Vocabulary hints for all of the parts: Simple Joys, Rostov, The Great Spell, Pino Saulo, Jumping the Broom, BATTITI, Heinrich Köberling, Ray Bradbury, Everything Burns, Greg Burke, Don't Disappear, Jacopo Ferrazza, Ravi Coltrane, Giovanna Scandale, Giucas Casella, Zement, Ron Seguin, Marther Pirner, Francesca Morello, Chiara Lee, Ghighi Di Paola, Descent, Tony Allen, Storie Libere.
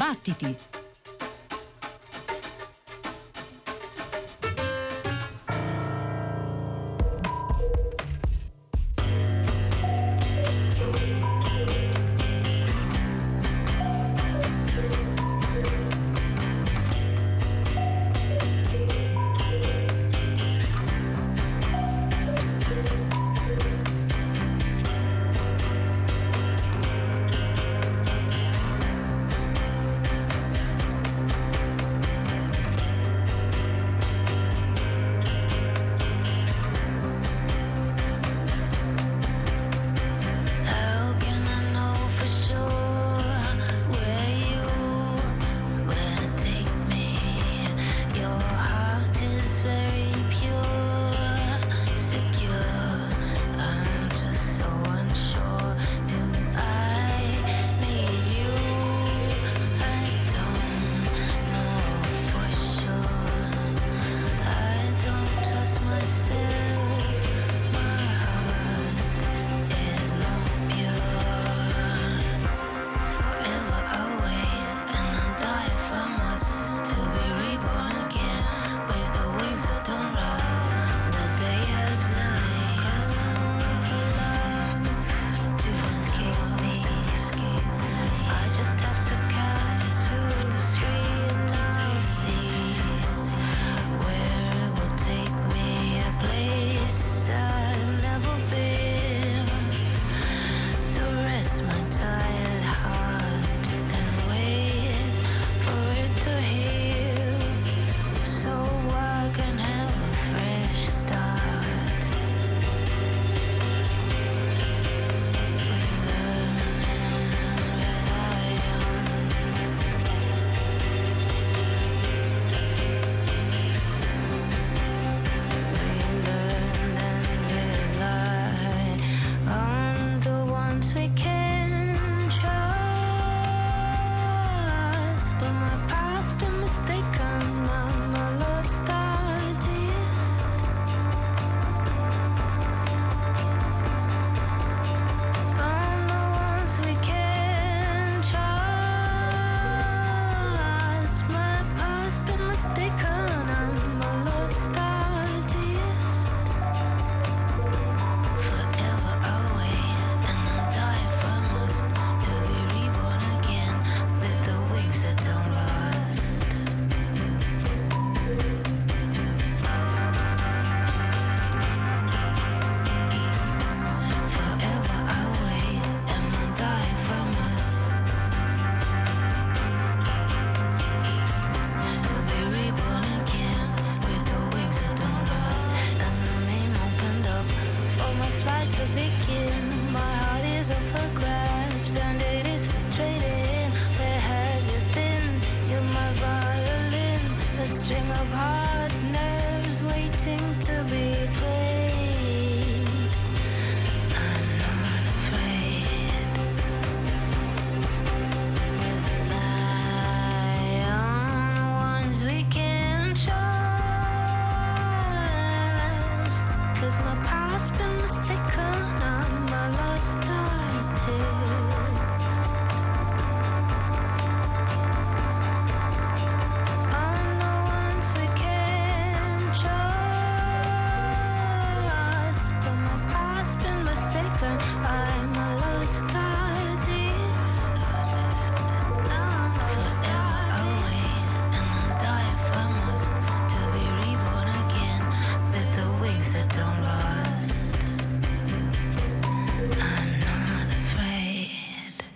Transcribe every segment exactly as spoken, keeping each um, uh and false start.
Battiti.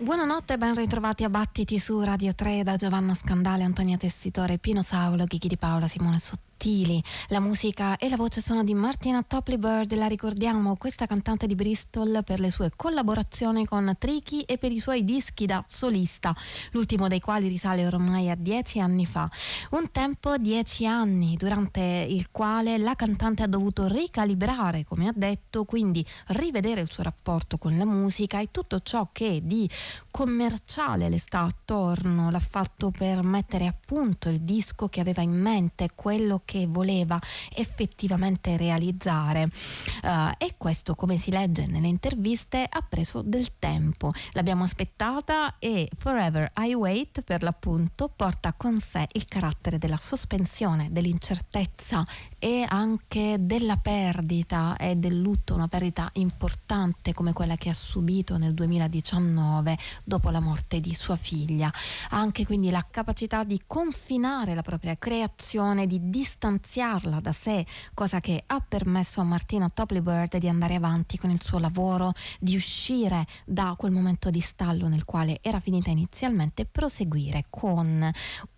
Buonanotte e ben ritrovati a Battiti su Radio tre da Giovanna Scandale, Antonia Tessitore, Pino Saulo, Ghighi Di Paola, Simone Sottili. La musica e la voce sono di Martina Topley-Bird, la ricordiamo, questa cantante di Bristol, per le sue collaborazioni con Tricky e per i suoi dischi da solista, l'ultimo dei quali risale ormai a dieci anni fa. Un tempo dieci anni durante il quale la cantante ha dovuto ricalibrare, come ha detto, quindi rivedere il suo rapporto con la musica e tutto ciò che di commerciale le sta attorno, l'ha fatto per mettere a punto il disco che aveva in mente, quello che voleva effettivamente realizzare, uh, e questo, come si legge nelle interviste, ha preso del tempo. L'abbiamo aspettata e Forever I Wait, per l'appunto, porta con sé il carattere della sospensione, dell'incertezza e anche della perdita e del lutto, una perdita importante come quella che ha subito nel duemiladiciannove dopo la morte di sua figlia. Ha anche quindi la capacità di confinare la propria creazione, di distanziarla da sé, cosa che ha permesso a Martina Topley-Bird di andare avanti con il suo lavoro, di uscire da quel momento di stallo nel quale era finita inizialmente e proseguire con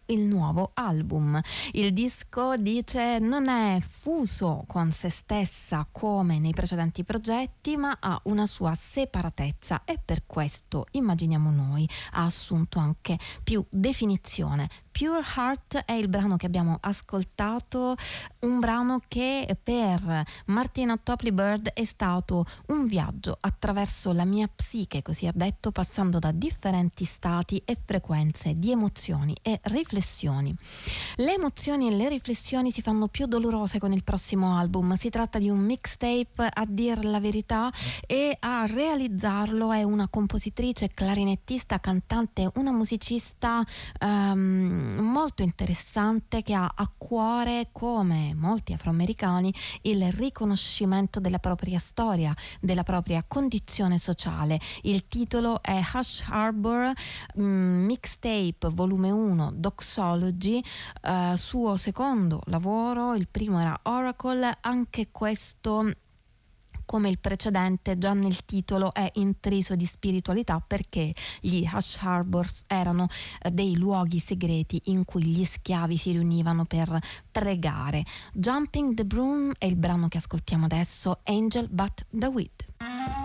il nuovo album. Il disco, dice, non è fuso con se stessa come nei precedenti progetti, ma ha una sua separatezza e per questo, immaginiamo noi, ha assunto anche più definizione. Pure Heart è il brano che abbiamo ascoltato, un brano che per Martina Topley-Bird è stato un viaggio attraverso la mia psiche, così ha detto, passando da differenti stati e frequenze di emozioni e riflessioni. Le emozioni e le riflessioni si fanno più dolorose con il prossimo album, si tratta di un mixtape, a dir la verità, e a realizzarlo è una compositrice, clarinettista, cantante, una musicista um, molto interessante, che ha a cuore, come molti afroamericani, il riconoscimento della propria storia, della propria condizione sociale. Il titolo è Hush Harbor, mixtape volume uno Doxology, eh, suo secondo lavoro, il primo era Oracle. Anche questo, come il precedente, già nel titolo è intriso di spiritualità, perché gli Hush Harbor erano dei luoghi segreti in cui gli schiavi si riunivano per pregare. Jumping the Broom è il brano che ascoltiamo adesso, Angel But The Weed. Yeah.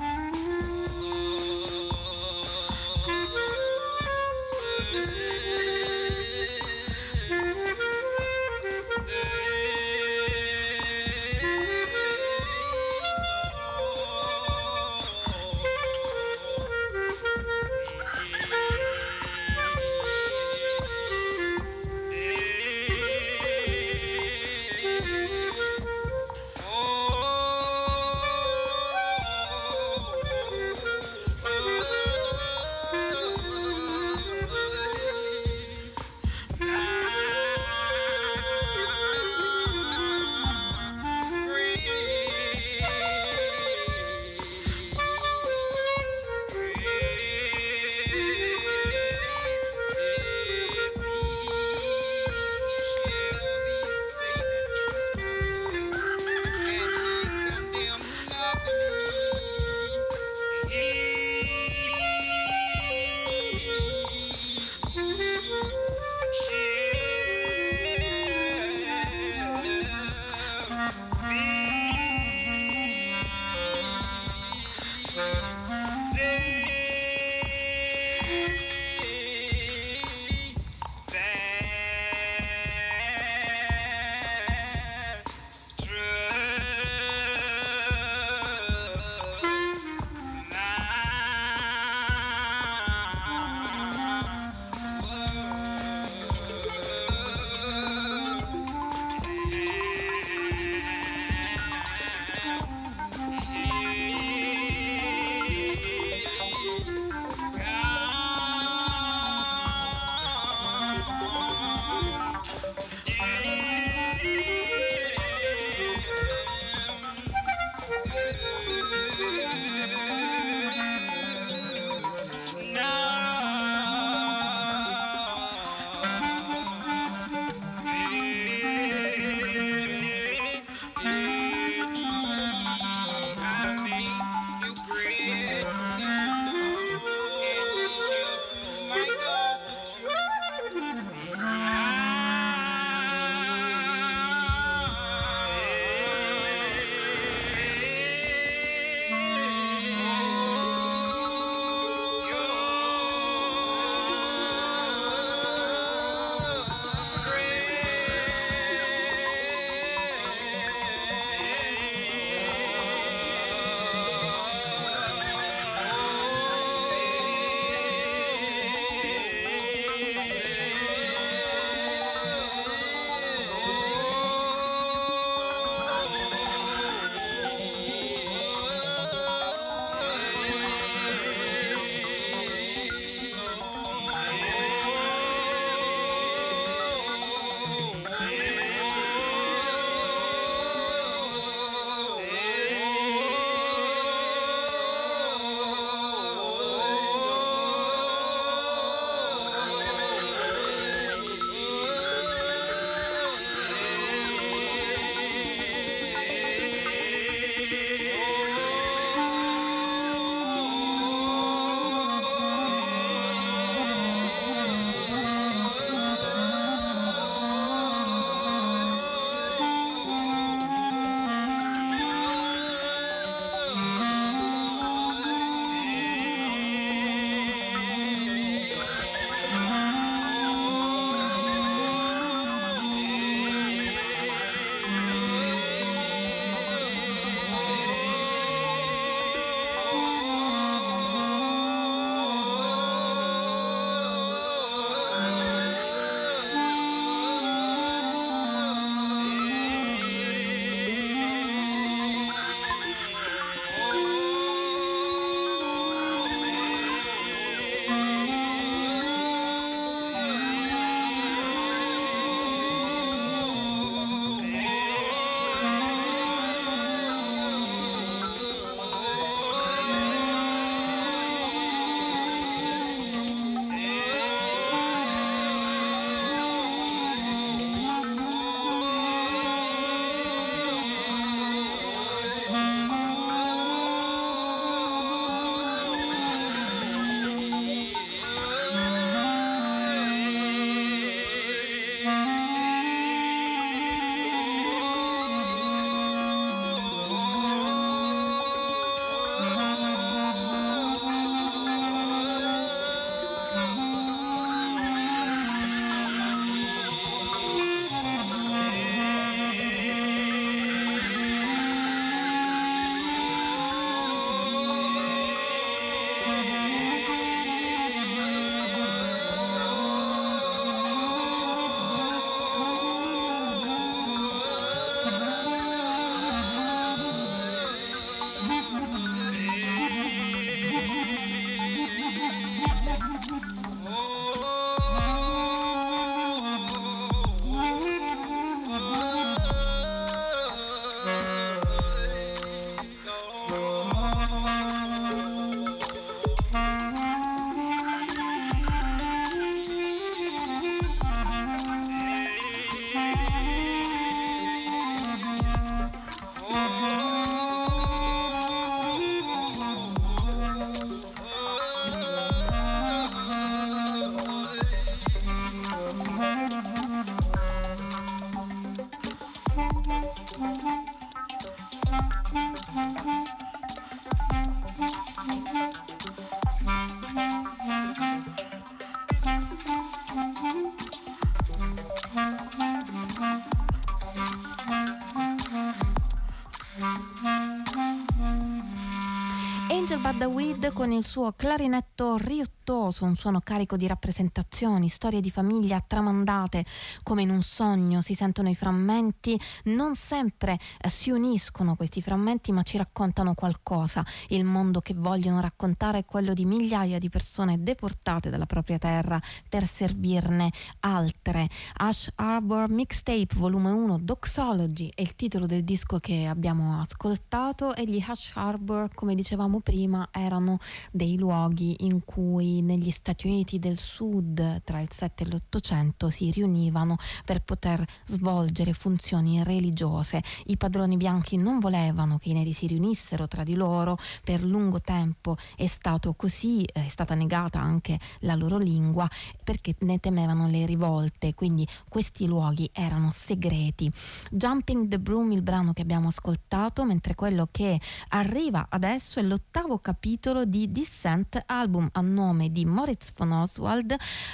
Angel But The Weed con il suo clarinetto riottoso, un suono carico di rappresentazioni, storie di famiglia tramandate come in un sogno, si sentono i frammenti, non sempre eh, si uniscono questi frammenti ma ci raccontano qualcosa. Il mondo che vogliono raccontare è quello di migliaia di persone deportate dalla propria terra per servirne altre. Hush Harbor Mixtape volume uno Doxology è il titolo del disco che abbiamo ascoltato, e gli Hush Harbor, come dicevamo prima, erano dei luoghi in cui negli Stati Uniti del Sud tra il sette e l'Ottocento si riunivano per poter svolgere funzioni religiose. I padroni bianchi non volevano che i neri si riunissero tra di loro, per lungo tempo è stato così, è stata negata anche la loro lingua perché ne temevano le rivolte, quindi questi luoghi erano segreti. Jumping the Broom, il brano che abbiamo ascoltato, mentre quello che arriva adesso è l'ottavo capitolo di Descent, album a nome di Moritz von Oswald,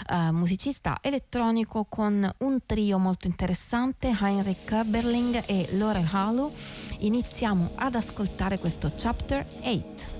eh, musicista elettronico con un trio molto interessante, Heinrich Köberling e Laurel Harlow. Iniziamo ad ascoltare questo Chapter otto.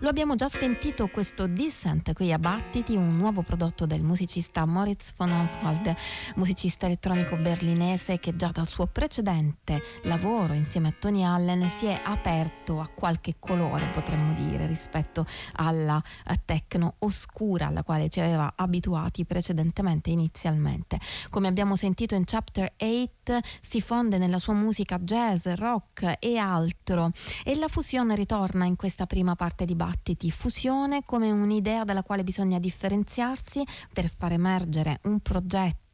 Lo abbiamo già sentito questo Descent qui a Battiti, un nuovo prodotto del musicista Moritz von Oswald, musicista elettronico berlinese che già dal suo precedente lavoro insieme a Tony Allen si è aperto a qualche colore, potremmo dire, rispetto alla techno oscura alla quale ci aveva abituati precedentemente, inizialmente. Come abbiamo sentito in Chapter otto, si fonde nella sua musica jazz, rock e altro, e la fusione ritorna in questa prima parte di Battiti. Fusione come un'idea dalla quale bisogna differenziarsi per far emergere un progetto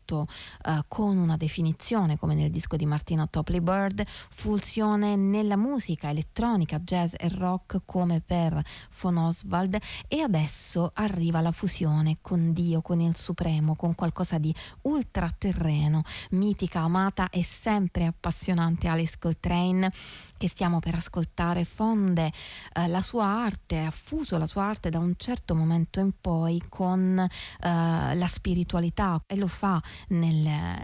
con una definizione, come nel disco di Martina Topley-Bird, fusione nella musica elettronica, jazz e rock come per Von Oswald, e adesso arriva la fusione con Dio, con il Supremo, con qualcosa di ultraterreno, mitica, amata e sempre appassionante Alice Coltrane, che stiamo per ascoltare, fonde eh, la sua arte, ha fuso la sua arte da un certo momento in poi con eh, la spiritualità, e lo fa Nel,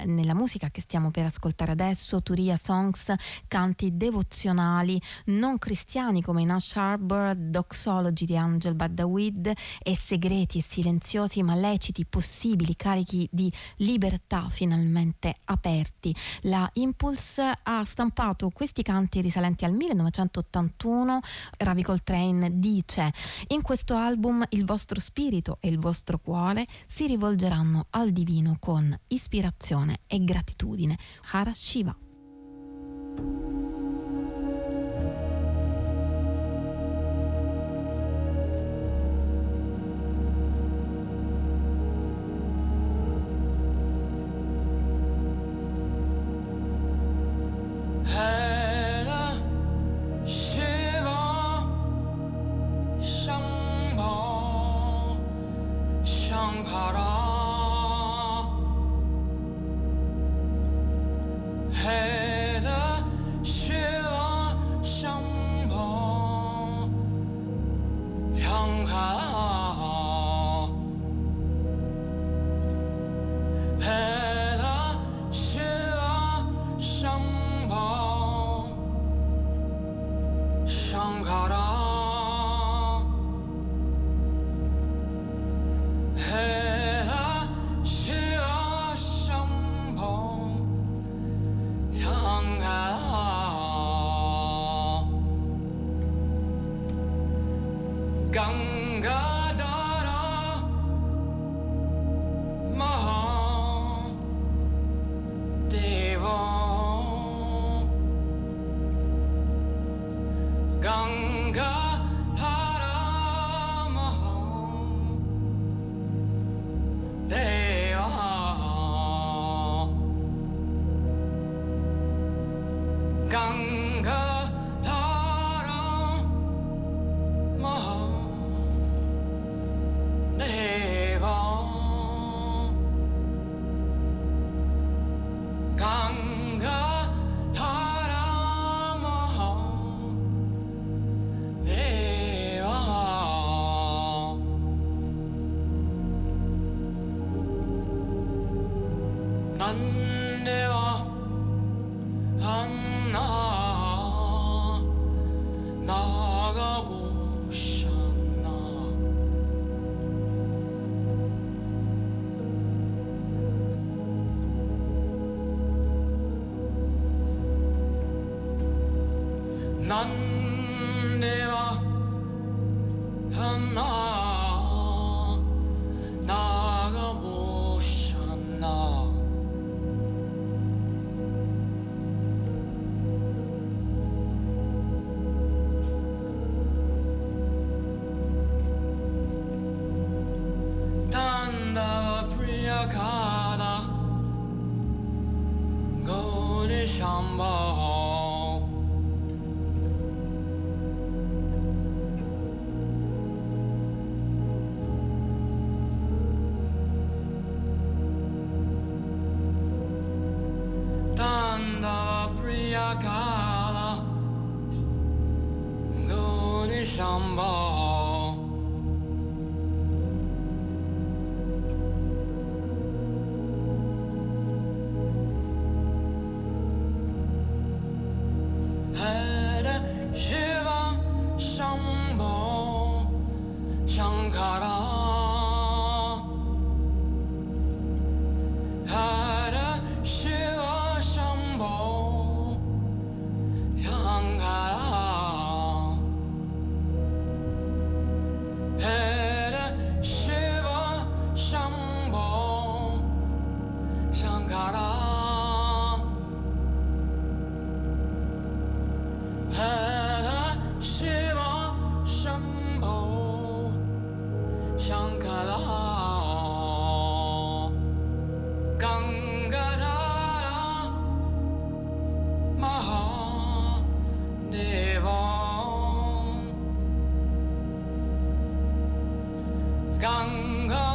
nella musica che stiamo per ascoltare adesso, Turia Songs, canti devozionali non cristiani come in Hush Harbor, Doxology di Angel Badaweed, e segreti e silenziosi ma leciti, possibili, carichi di libertà finalmente aperti. La Impulse ha stampato questi canti risalenti al millenovecentottantuno. Ravi Coltrane dice: in questo album il vostro spirito e il vostro cuore si rivolgeranno al divino con con ispirazione e gratitudine. Hara Shiva. Shiva Shambho sarà. Era Shiva Shambho Shankara Gangadhara Mahadeva Ganga.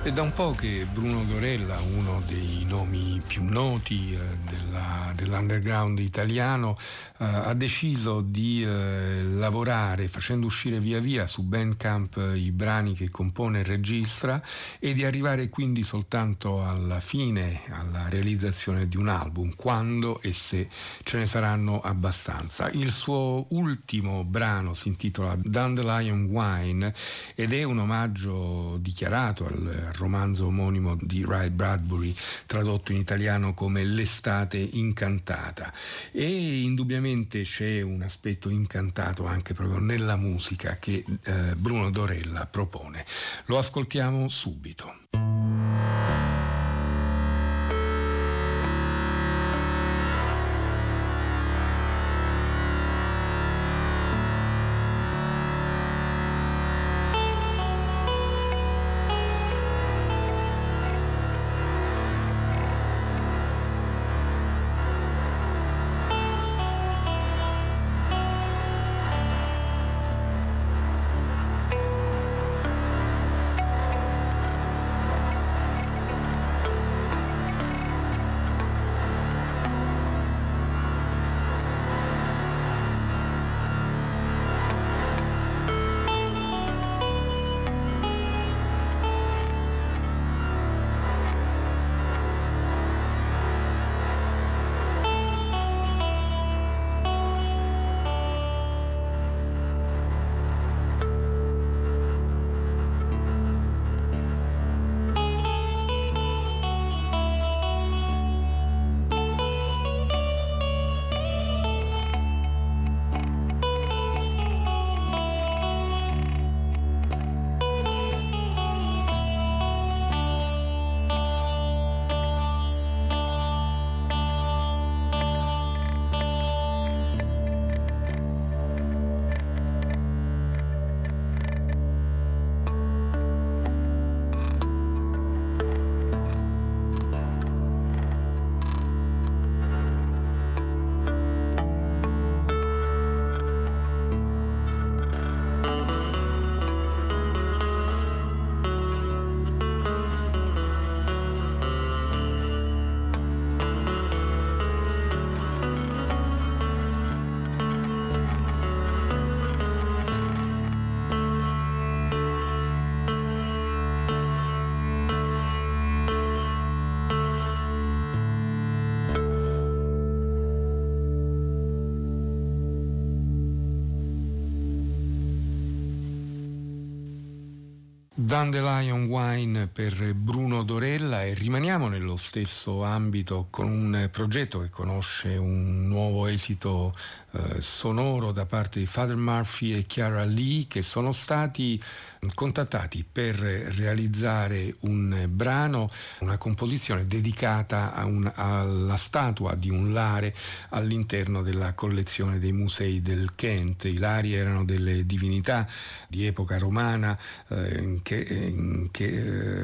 È da un po' che Bruno Dorella, uno dei nomi più noti della, dell'underground italiano, eh, ha deciso di eh, lavorare facendo uscire via via su Bandcamp i brani che compone e registra e di arrivare quindi soltanto alla fine, alla realizzazione di un album, quando e se ce ne saranno abbastanza. Il suo ultimo brano si intitola Dandelion Wine ed è un omaggio dichiarato al romanzo omonimo di Ray Bradbury, tradotto in italiano come L'estate incantata, e indubbiamente c'è un aspetto incantato anche proprio nella musica che eh, Bruno Dorella propone. Lo ascoltiamo subito. Dandelion Wine per Bruno Dorella, e rimaniamo nello stesso ambito con un progetto che conosce un nuovo esito eh, sonoro da parte di Father Murphy e Chiara Lee, che sono stati contattati per realizzare un brano, una composizione dedicata a un, alla statua di un lare all'interno della collezione dei musei del Kent. I lari erano delle divinità di epoca romana eh, che, che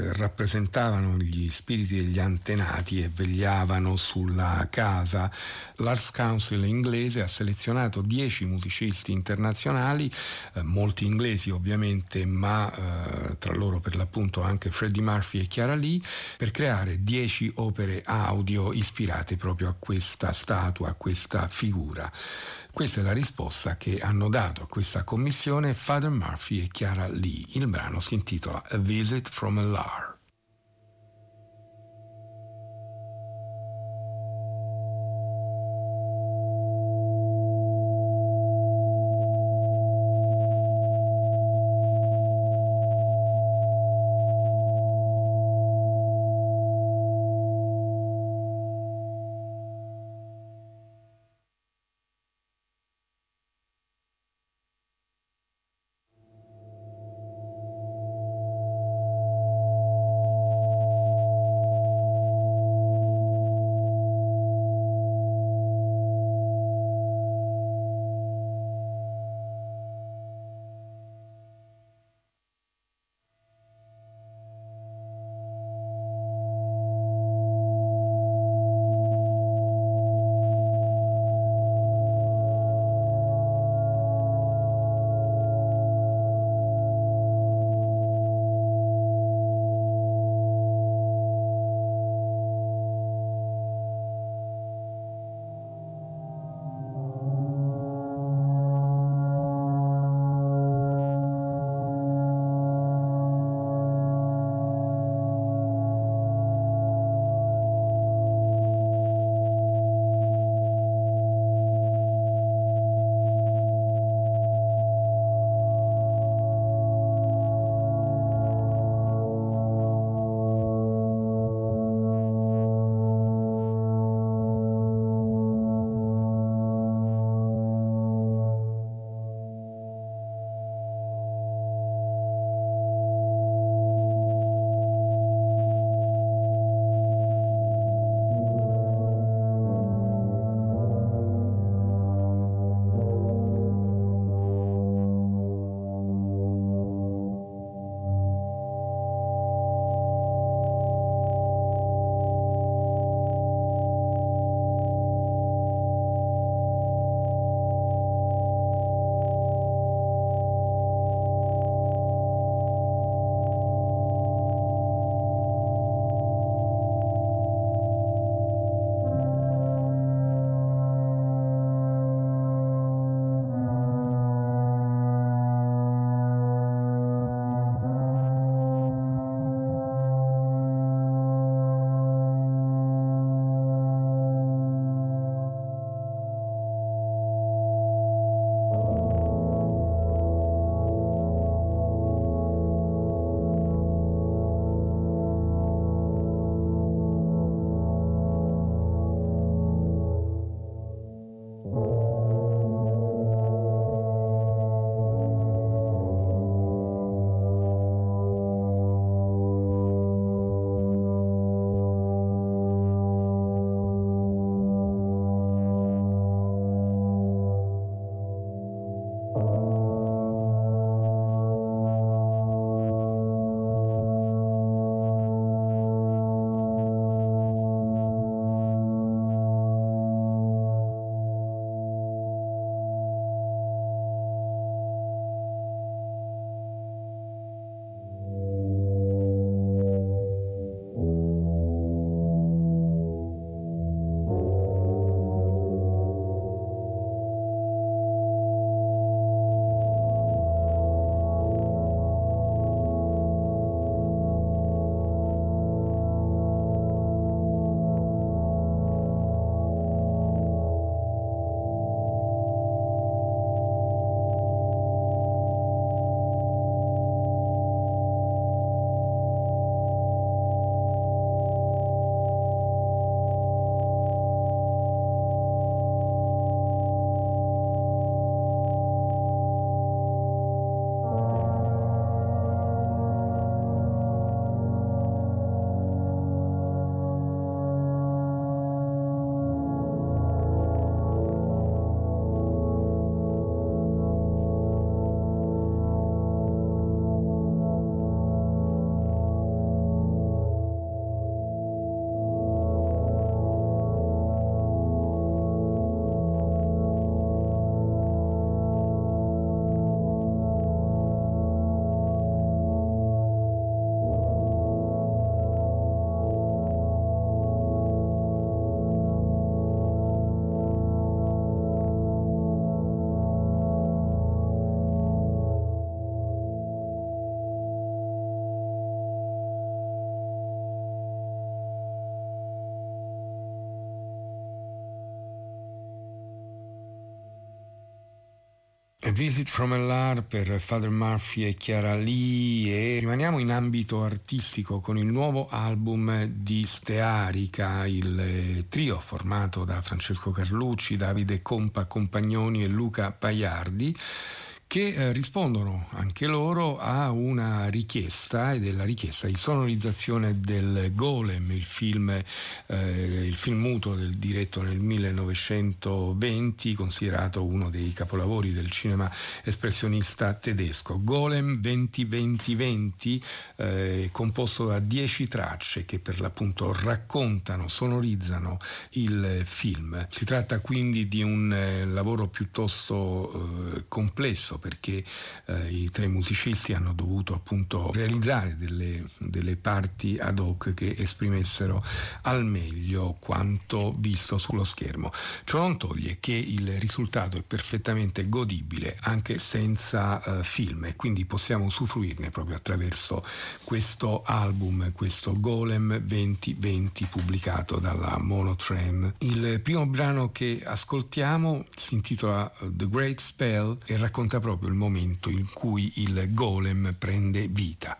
eh, rappresentavano gli spiriti degli antenati e vegliavano sulla casa. L'Arts Council inglese ha selezionato dieci musicisti internazionali, eh, molti inglesi ovviamente, ma eh, tra loro per l'appunto anche Freddie Murphy e Chiara Lee, per creare dieci opere audio ispirate proprio a questa statua, a questa figura. Questa è la risposta che hanno dato a questa commissione Father Murphy e Chiara Lee. Il brano si intitola A Visit from a Lar. A Visit from L R per Father Murphy e Chiara Lee. E rimaniamo in ambito artistico con il nuovo album di Stearica, il trio formato da Francesco Carlucci, Davide Compa Compagnoni e Luca Pagliardi, che rispondono anche loro a una richiesta, ed è la richiesta di sonorizzazione del Golem, il film, eh, il film muto del, diretto nel millenovecentoventi, considerato uno dei capolavori del cinema espressionista tedesco. Golem venti venti venti, eh, composto da dieci tracce che per l'appunto raccontano, sonorizzano il film. Si tratta quindi di un eh, lavoro piuttosto eh, complesso, perché eh, i tre musicisti hanno dovuto appunto realizzare delle, delle parti ad hoc che esprimessero al meglio quanto visto sullo schermo. Ciò non toglie che il risultato è perfettamente godibile anche senza eh, film, e quindi possiamo usufruirne proprio attraverso questo album, questo Golem venti venti pubblicato dalla Monotram. Il primo brano che ascoltiamo si intitola The Great Spell e racconta proprio il momento in cui il Golem prende vita.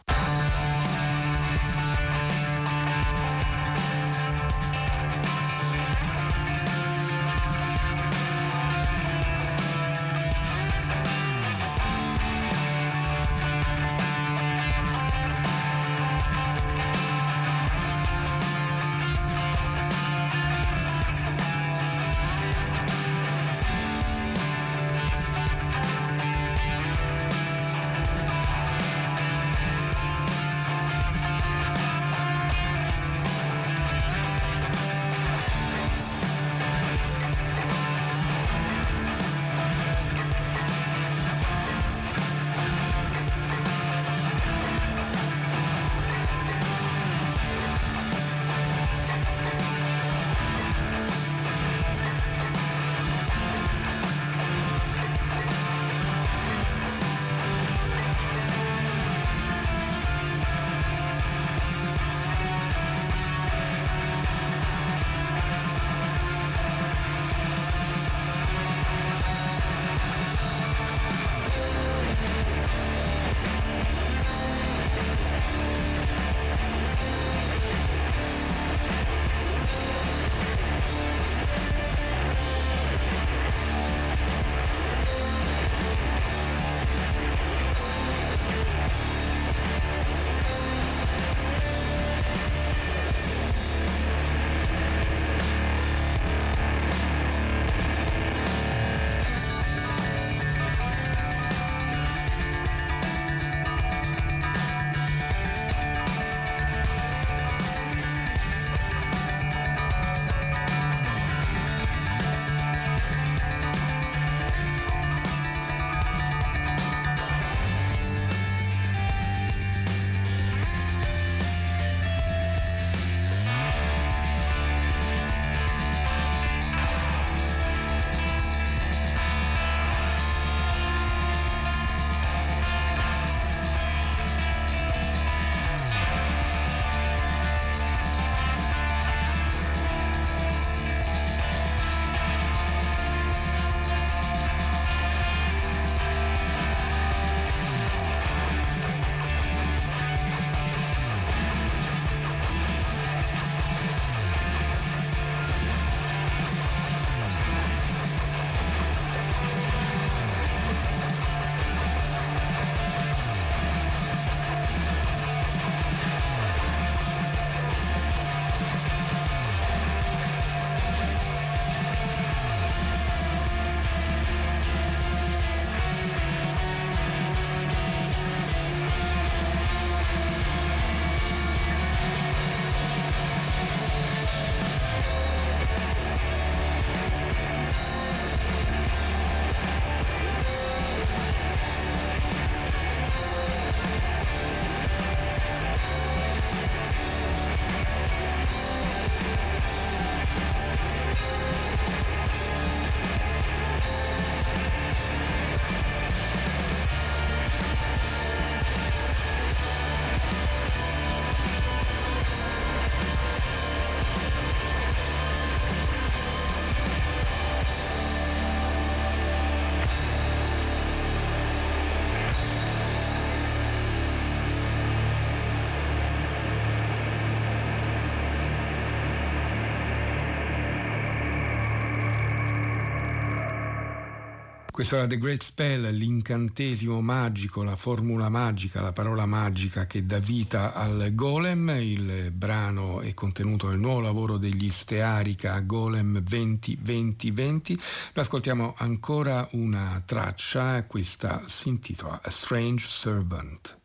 Questo era The Great Spell, l'incantesimo magico, la formula magica, la parola magica che dà vita al Golem. Il brano è contenuto nel nuovo lavoro degli Stearica, Golem venti venti venti. Lo ascoltiamo ancora una traccia, questa si intitola A Strange Servant.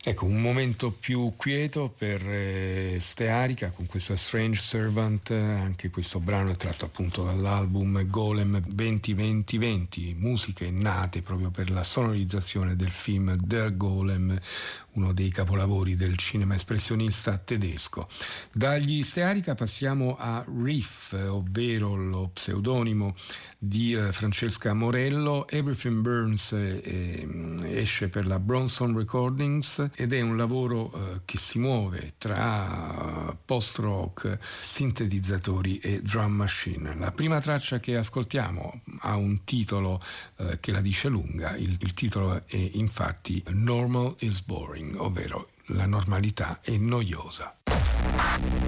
Ecco, un momento più quieto per eh, Stearica con questo Strange Servant, anche questo brano è tratto appunto dall'album Golem venti venti venti, musiche nate proprio per la sonorizzazione del film Der Golem, uno dei capolavori del cinema espressionista tedesco. Dagli Stearica passiamo a Reef, ovvero lo pseudonimo di eh, Francesca Morello. Everything Burns eh, esce per la Bronson Recordings ed è un lavoro eh, che si muove tra post-rock, sintetizzatori e drum machine. La prima traccia che ascoltiamo ha un titolo eh, che la dice lunga, il, il titolo è infatti Normal is Boring, ovvero la normalità è noiosa. Hello.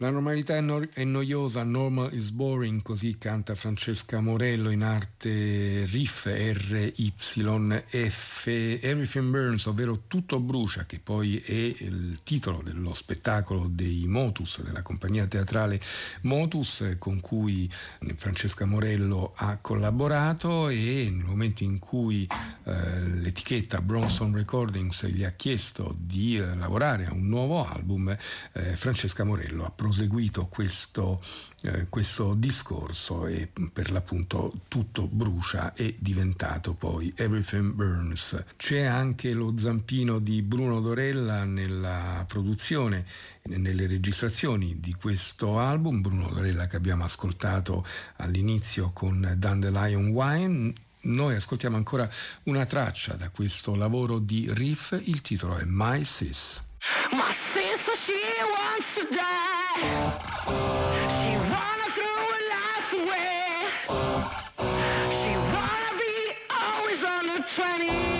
La normalità è, no- è noiosa, normal is boring, così canta Francesca Morello in arte Reef, R Y F. Everything Burns, ovvero Tutto brucia, che poi è il titolo dello spettacolo dei Motus, della compagnia teatrale Motus, con cui Francesca Morello ha collaborato, e nel momento in cui eh, l'etichetta Bronson Recordings gli ha chiesto di eh, lavorare a un nuovo album, eh, Francesca Morello ha proseguito questo, eh, questo discorso, e per l'appunto Tutto brucia è diventato poi Everything Burns. C'è anche lo zampino di Bruno Dorella nella produzione, nelle registrazioni di questo album. Bruno Dorella che abbiamo ascoltato all'inizio con Dandelion Wine. Noi ascoltiamo ancora una traccia da questo lavoro di Riff, il titolo è My Sis. My sister, she wants to die. She wanna throw a life away. She wanna be always on her twenties.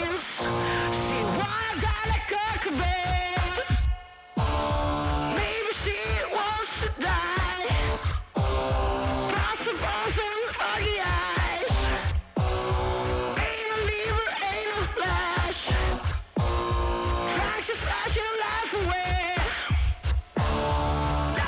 Just flash your life away. No, I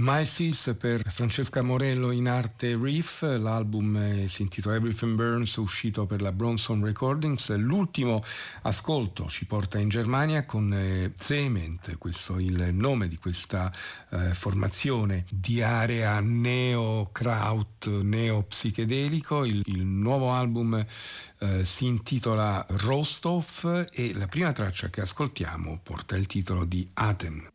My Sis per Francesca Morello, in arte Reef. L'album si intitola Everything Burns, uscito per la Bronson Recordings. L'ultimo ascolto ci porta in Germania con Zement, questo è il nome di questa eh, formazione di area neo-kraut, neo-psichedelico. Il, il nuovo album eh, si intitola Rostov e la prima traccia che ascoltiamo porta il titolo di Atem.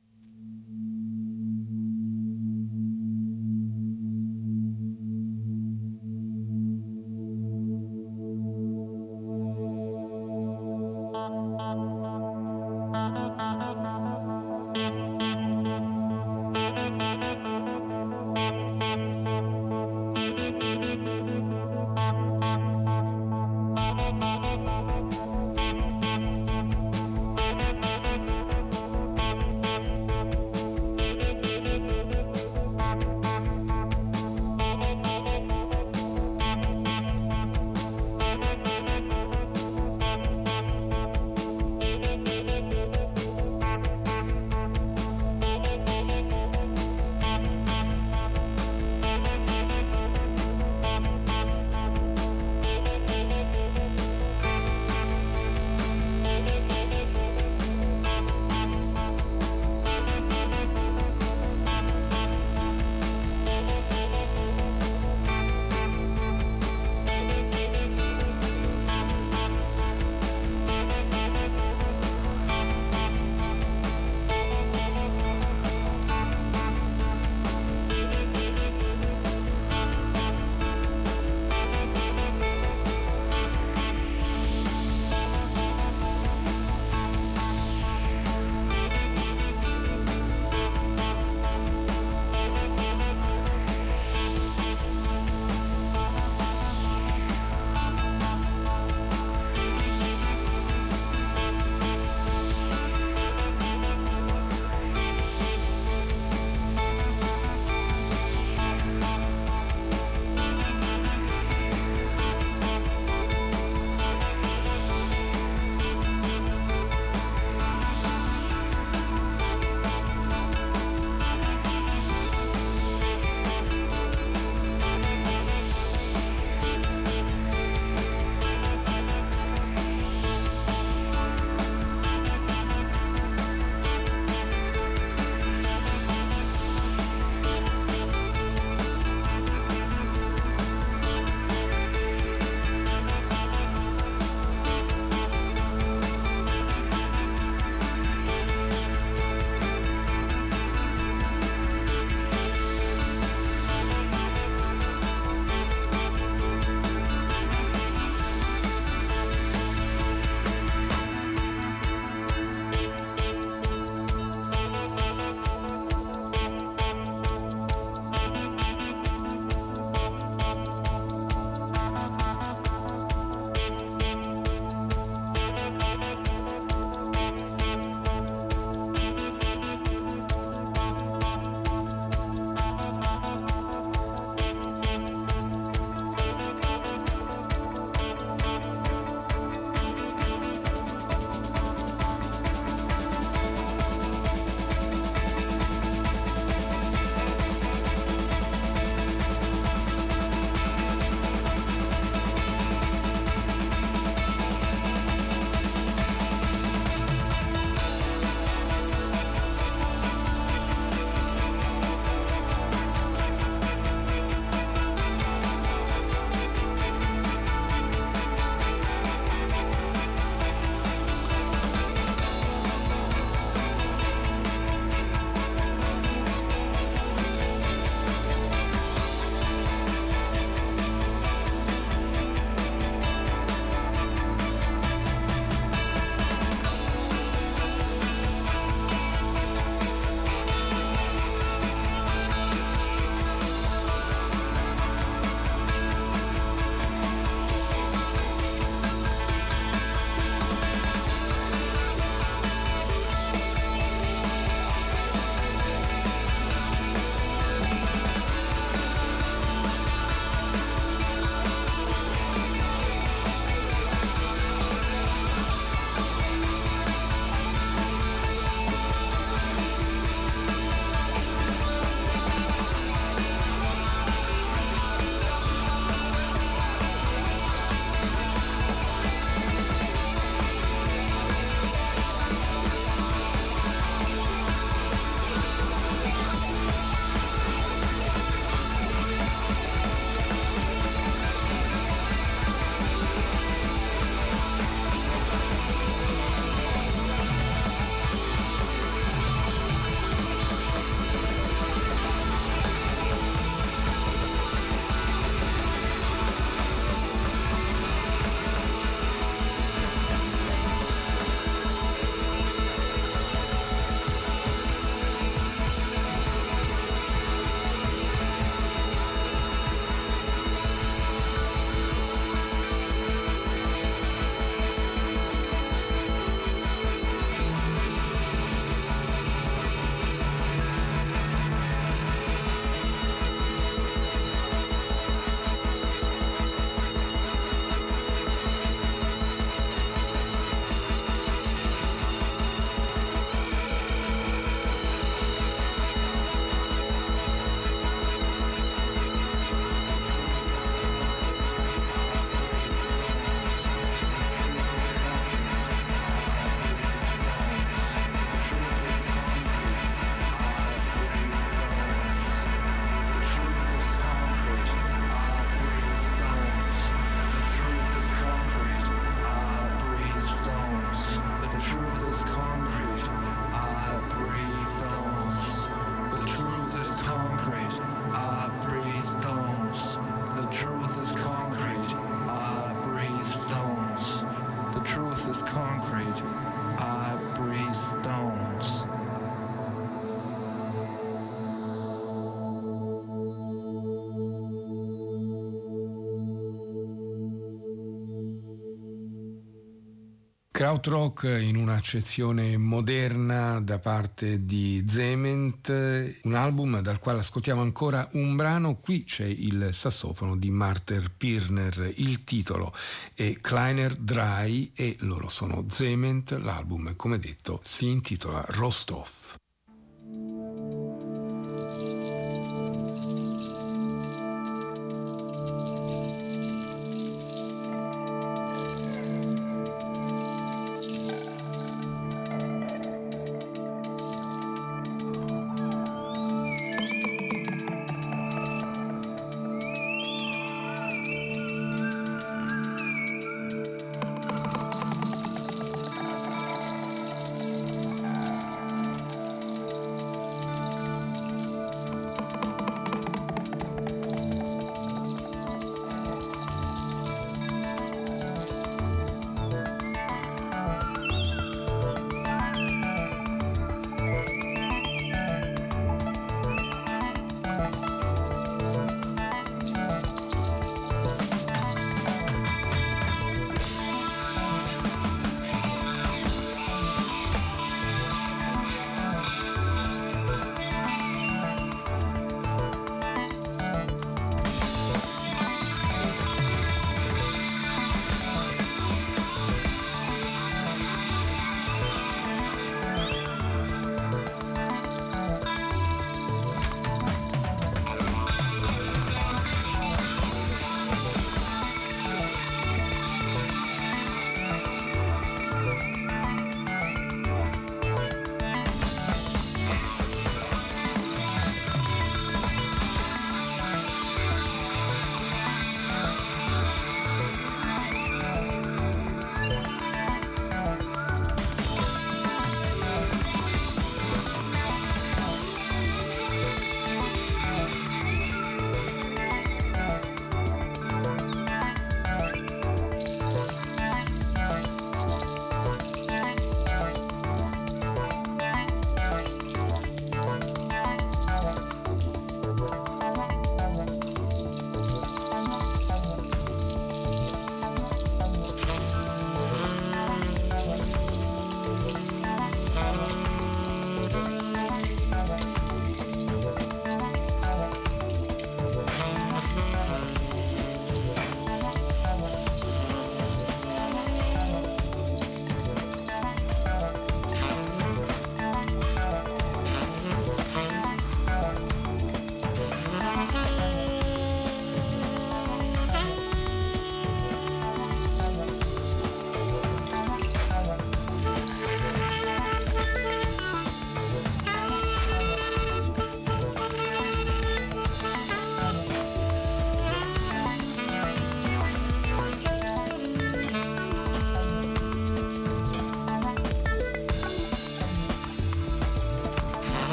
krautrock in un'accezione moderna da parte di Zement, un album dal quale ascoltiamo ancora un brano. Qui c'è il sassofono di Marther Pirner, il titolo è Kleiner Drei e loro sono Zement. L'album, come detto, si intitola Rostov.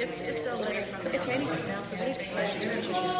It's, it's so wonderful. It's raining now for me.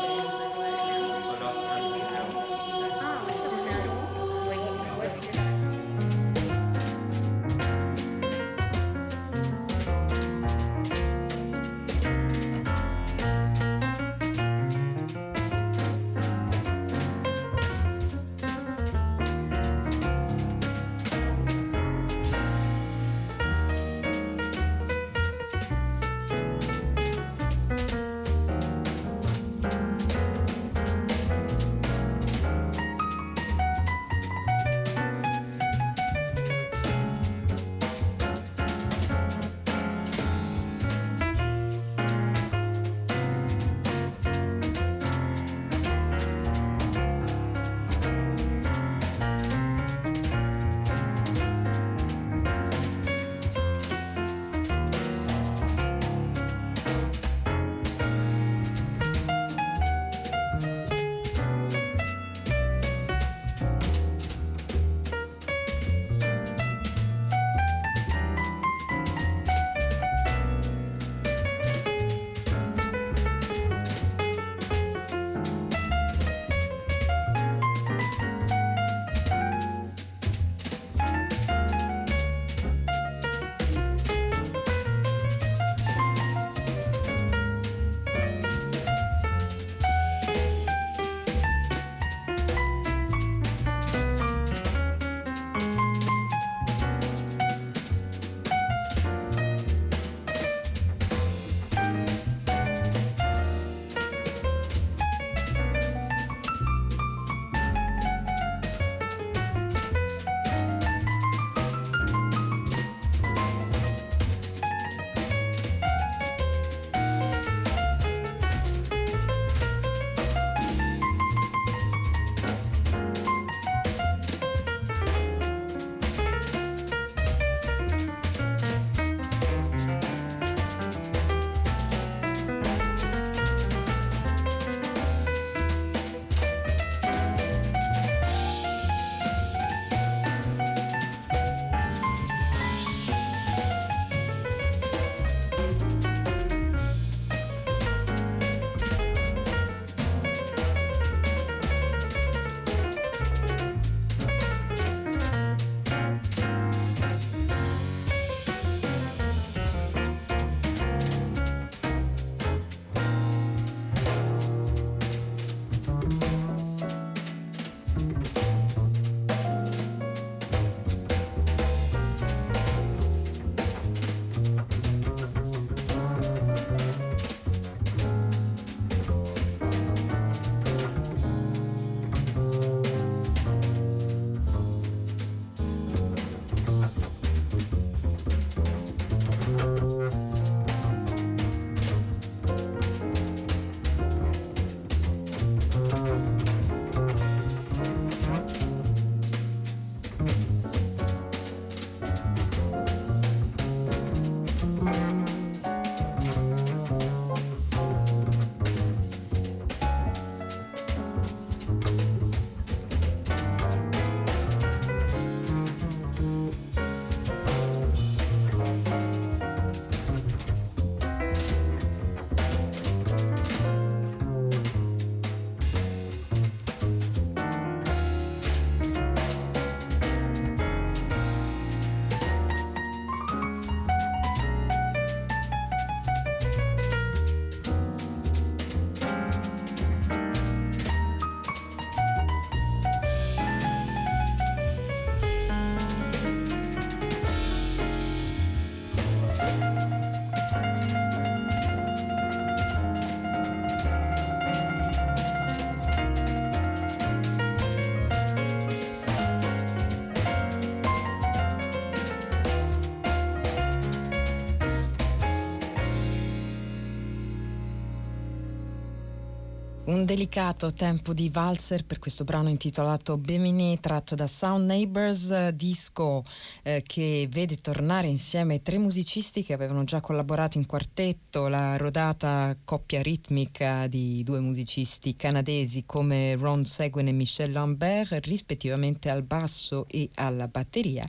Un delicato tempo di valzer per questo brano intitolato Bemini, tratto da Sound Neighbors, disco eh, che vede tornare insieme tre musicisti che avevano già collaborato in quartetto, la rodata coppia ritmica di due musicisti canadesi come Ron Seguin e Michel Lambert, rispettivamente al basso e alla batteria,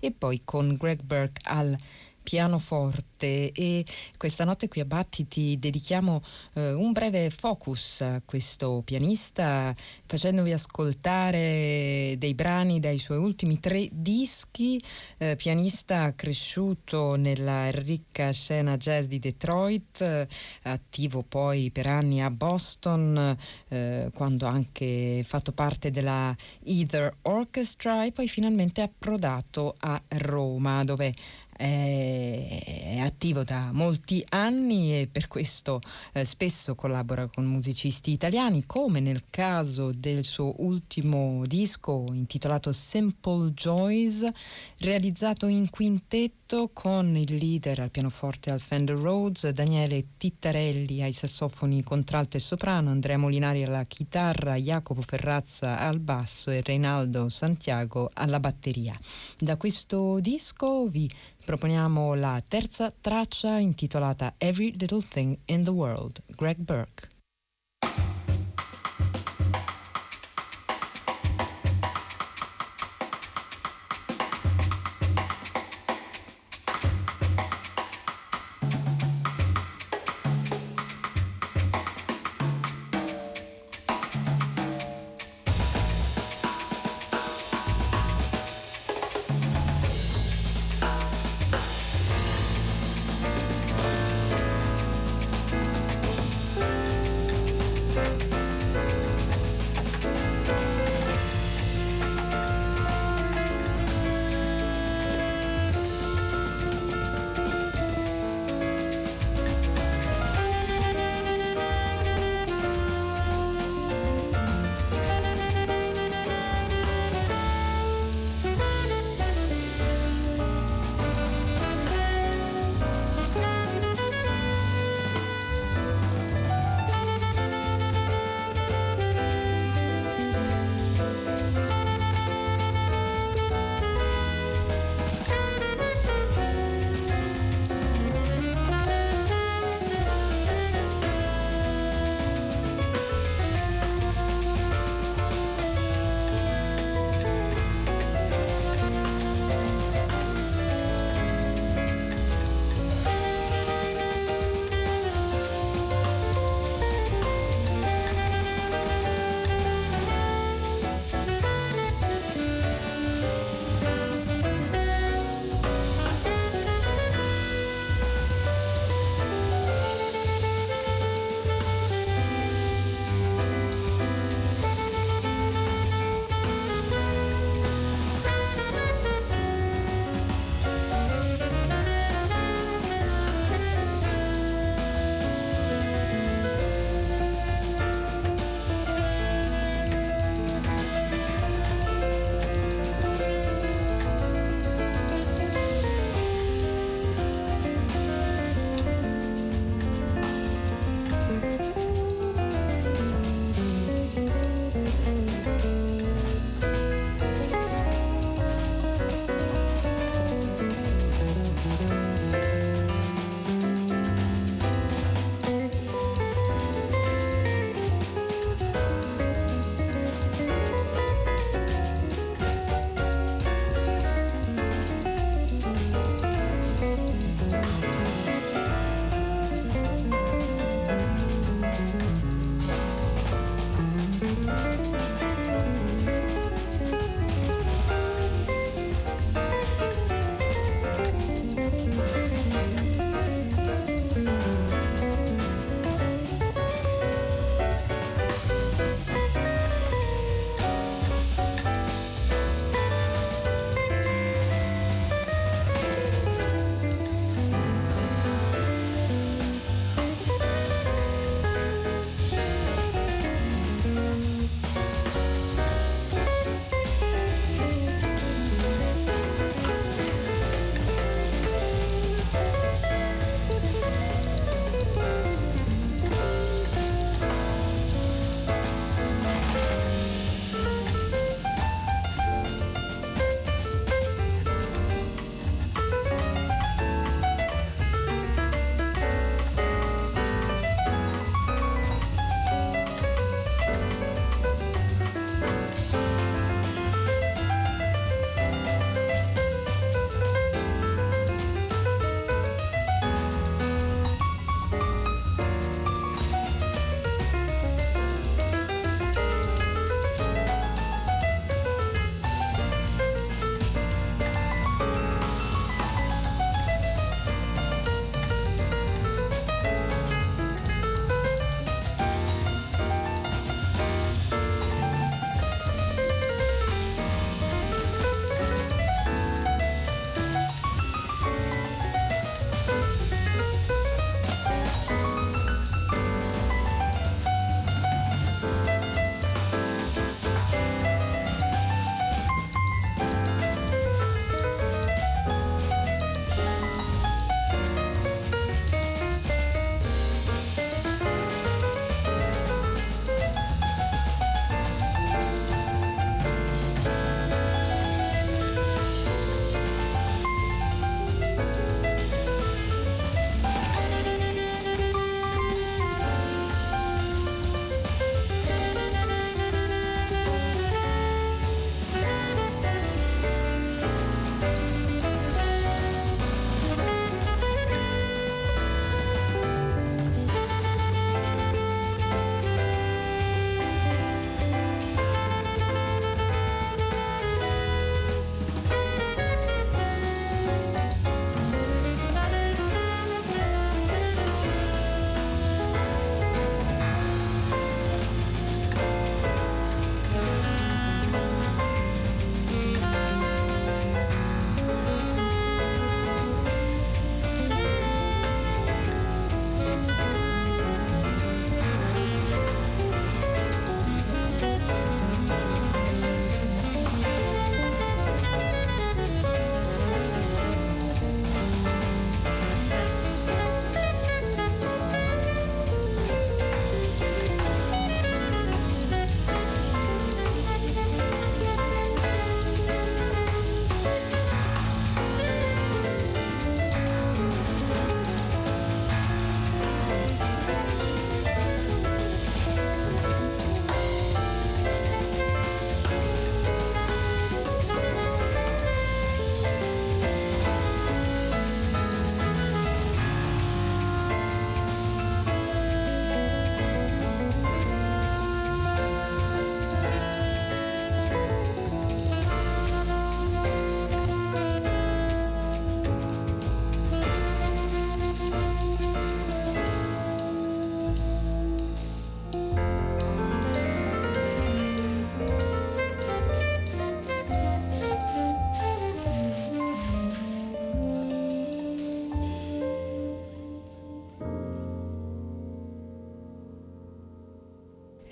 e poi con Greg Burke al pianoforte. E questa notte qui a Battiti dedichiamo eh, un breve focus a questo pianista, facendovi ascoltare dei brani dai suoi ultimi tre dischi. Eh, pianista cresciuto nella ricca scena jazz di Detroit, eh, attivo poi per anni a Boston, eh, quando ha anche fatto parte della Ether Orchestra, e poi finalmente approdato a Roma, dove è attivo da molti anni e per questo eh, spesso collabora con musicisti italiani, come nel caso del suo ultimo disco intitolato Simple Joys, realizzato in quintetto con il leader al pianoforte al Fender Rhodes, Daniele Tittarelli ai sassofoni contralto e soprano, Andrea Molinari alla chitarra, Jacopo Ferrazza al basso e Reinaldo Santiago alla batteria. Da questo disco vi proponiamo la terza traccia, intitolata Every Little Thing in the World, Greg Burke.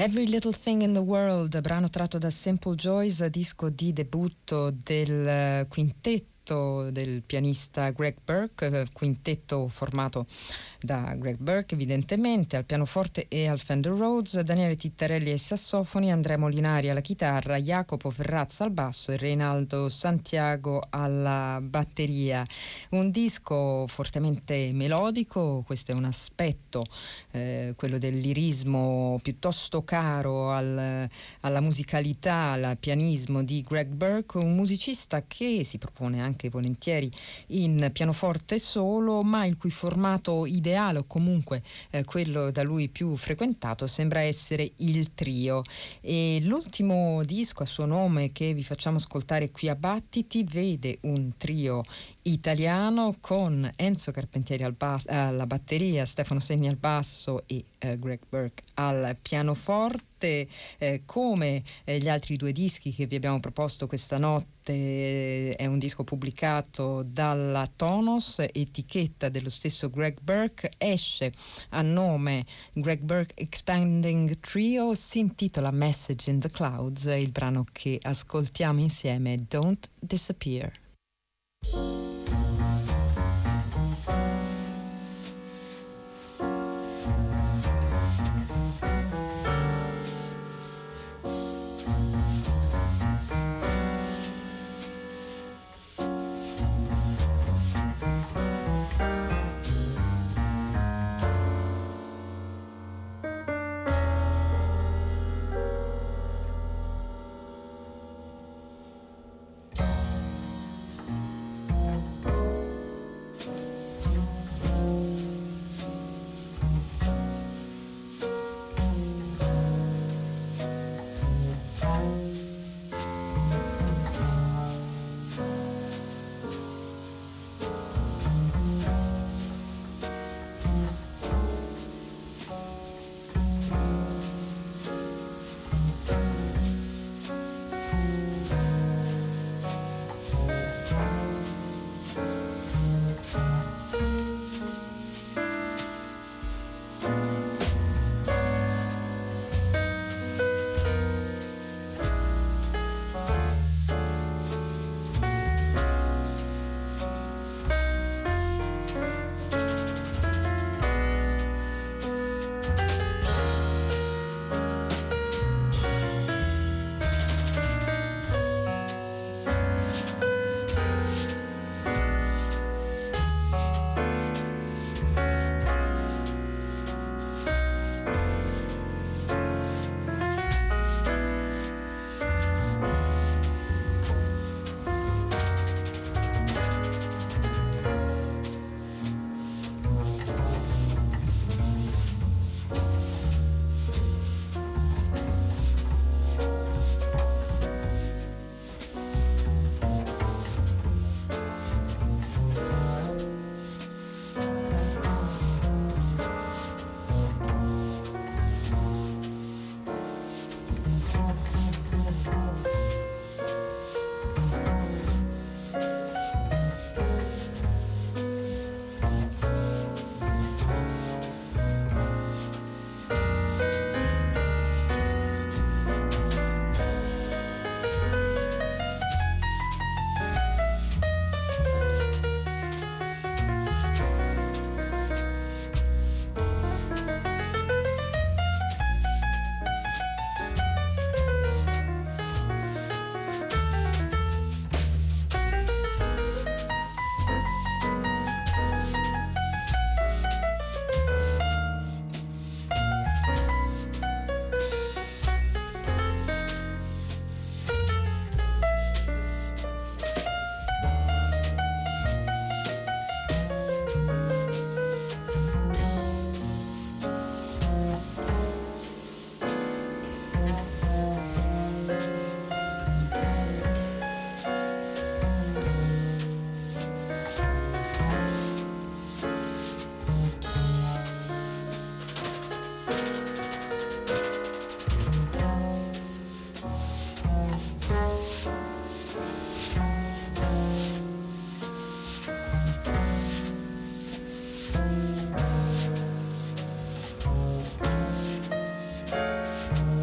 Every Little Thing in the World, brano tratto da Simple Joys, disco di debutto del quintetto del pianista Greg Burke, quintetto formato da Greg Burke evidentemente, al pianoforte e al Fender Rhodes, Daniele Tittarelli ai sassofoni, Andrea Molinari alla chitarra, Jacopo Ferrazza al basso e Reinaldo Santiago alla batteria. Un disco fortemente melodico, questo è un aspetto, eh, quello del lirismo piuttosto caro al, alla musicalità, al pianismo di Greg Burke, un musicista che si propone anche volentieri in pianoforte solo, ma il cui formato ideale o comunque eh, quello da lui più frequentato sembra essere il trio. E l'ultimo disco a suo nome che vi facciamo ascoltare qui a Battiti vede un trio italiano con Enzo Carpentieri al bas- alla batteria, Stefano Segni al basso e eh, Greg Burke al pianoforte. Eh, come eh, gli altri due dischi che vi abbiamo proposto questa notte, eh, è un disco pubblicato dalla Tonos, etichetta dello stesso Greg Burke, esce a nome Greg Burke Expanding Trio, si intitola Message in the Clouds, il brano che ascoltiamo insieme è Don't Disappear. Thank you.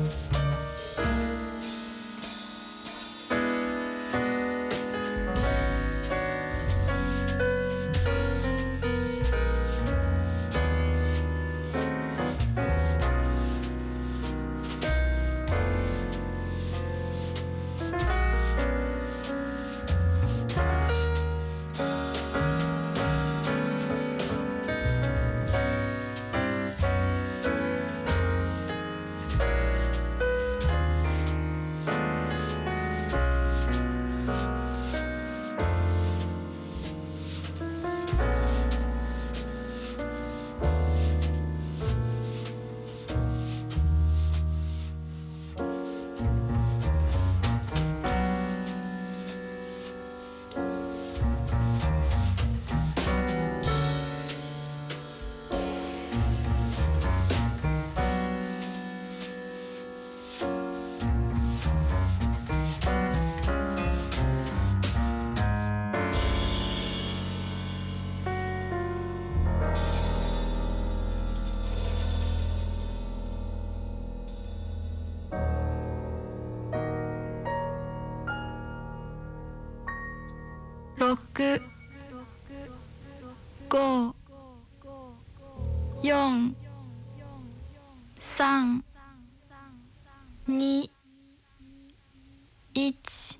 くご四三二一